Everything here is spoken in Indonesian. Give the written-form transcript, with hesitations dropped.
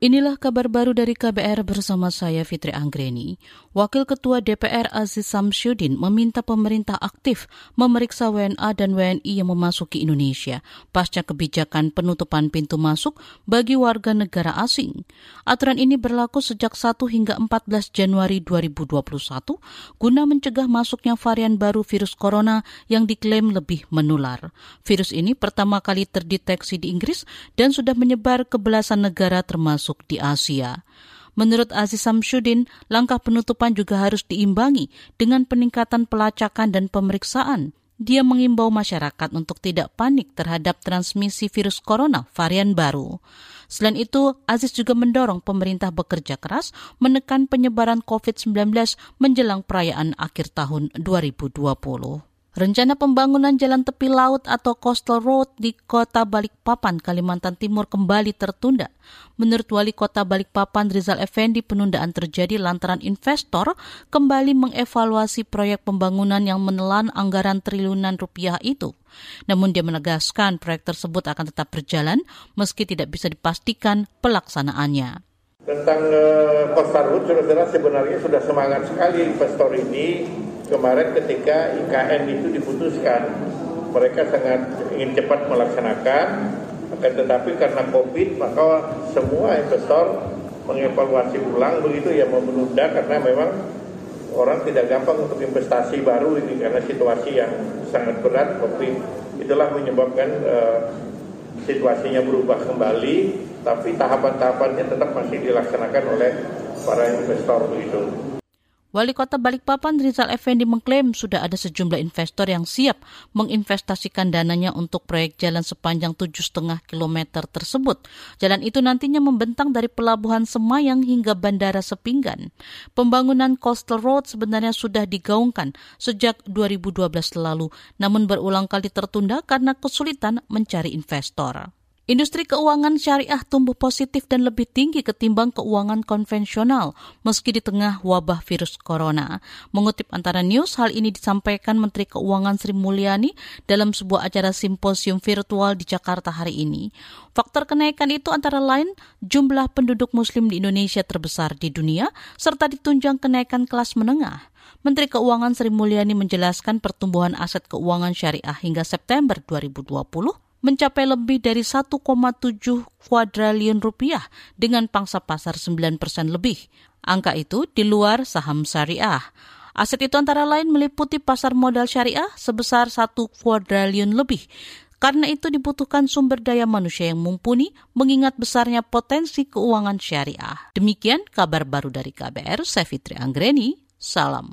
Inilah kabar baru dari KBR bersama saya Fitri Anggreni. Wakil Ketua DPR Azis Syamsuddin meminta pemerintah aktif memeriksa WNA dan WNI yang memasuki Indonesia pasca kebijakan penutupan pintu masuk bagi warga negara asing. Aturan ini berlaku sejak 1 hingga 14 Januari 2021 guna mencegah masuknya varian baru virus corona yang diklaim lebih menular. Virus ini pertama kali terdeteksi di Inggris dan sudah menyebar ke belasan negara termasuk di Asia. Menurut Azis Syamsuddin, langkah penutupan juga harus diimbangi dengan peningkatan pelacakan dan pemeriksaan. Dia mengimbau masyarakat untuk tidak panik terhadap transmisi virus corona varian baru. Selain itu, Azis juga mendorong pemerintah bekerja keras menekan penyebaran COVID-19 menjelang perayaan akhir tahun 2020. Rencana pembangunan jalan tepi laut atau Coastal Road di kota Balikpapan, Kalimantan Timur kembali tertunda. Menurut Wali Kota Balikpapan, Rizal Effendi, penundaan terjadi lantaran investor kembali mengevaluasi proyek pembangunan yang menelan anggaran triliunan rupiah itu. Namun dia menegaskan proyek tersebut akan tetap berjalan meski tidak bisa dipastikan pelaksanaannya. Tentang Coastal Road, saudara, sebenarnya sudah semangat sekali investor ini. Kemarin ketika IKN itu diputuskan, mereka sangat ingin cepat melaksanakan, akan tetapi karena COVID maka semua investor mengevaluasi ulang begitu ya, menunda karena memang orang tidak gampang untuk investasi baru ini karena situasi yang sangat berat COVID. Itulah menyebabkan situasinya berubah kembali, tapi tahapan-tahapannya tetap masih dilaksanakan oleh para investor begitu. Wali Kota Balikpapan Rizal Effendi mengklaim sudah ada sejumlah investor yang siap menginvestasikan dananya untuk proyek jalan sepanjang 7,5 km tersebut. Jalan itu nantinya membentang dari Pelabuhan Semayang hingga Bandara Sepinggan. Pembangunan Coastal Road sebenarnya sudah digaungkan sejak 2012 lalu, namun berulang kali tertunda karena kesulitan mencari investor. Industri keuangan syariah tumbuh positif dan lebih tinggi ketimbang keuangan konvensional meski di tengah wabah virus corona. Mengutip Antara News, hal ini disampaikan Menteri Keuangan Sri Mulyani dalam sebuah acara simposium virtual di Jakarta hari ini. Faktor kenaikan itu antara lain jumlah penduduk muslim di Indonesia terbesar di dunia serta ditunjang kenaikan kelas menengah. Menteri Keuangan Sri Mulyani menjelaskan pertumbuhan aset keuangan syariah hingga September 2020 mencapai lebih dari 1,7 kuadriliun rupiah dengan pangsa pasar 9% lebih. Angka itu di luar saham syariah. Aset itu antara lain meliputi pasar modal syariah sebesar 1 kuadriliun lebih. Karena itu dibutuhkan sumber daya manusia yang mumpuni mengingat besarnya potensi keuangan syariah. Demikian kabar baru dari KBR, saya Fitri Anggreni, salam.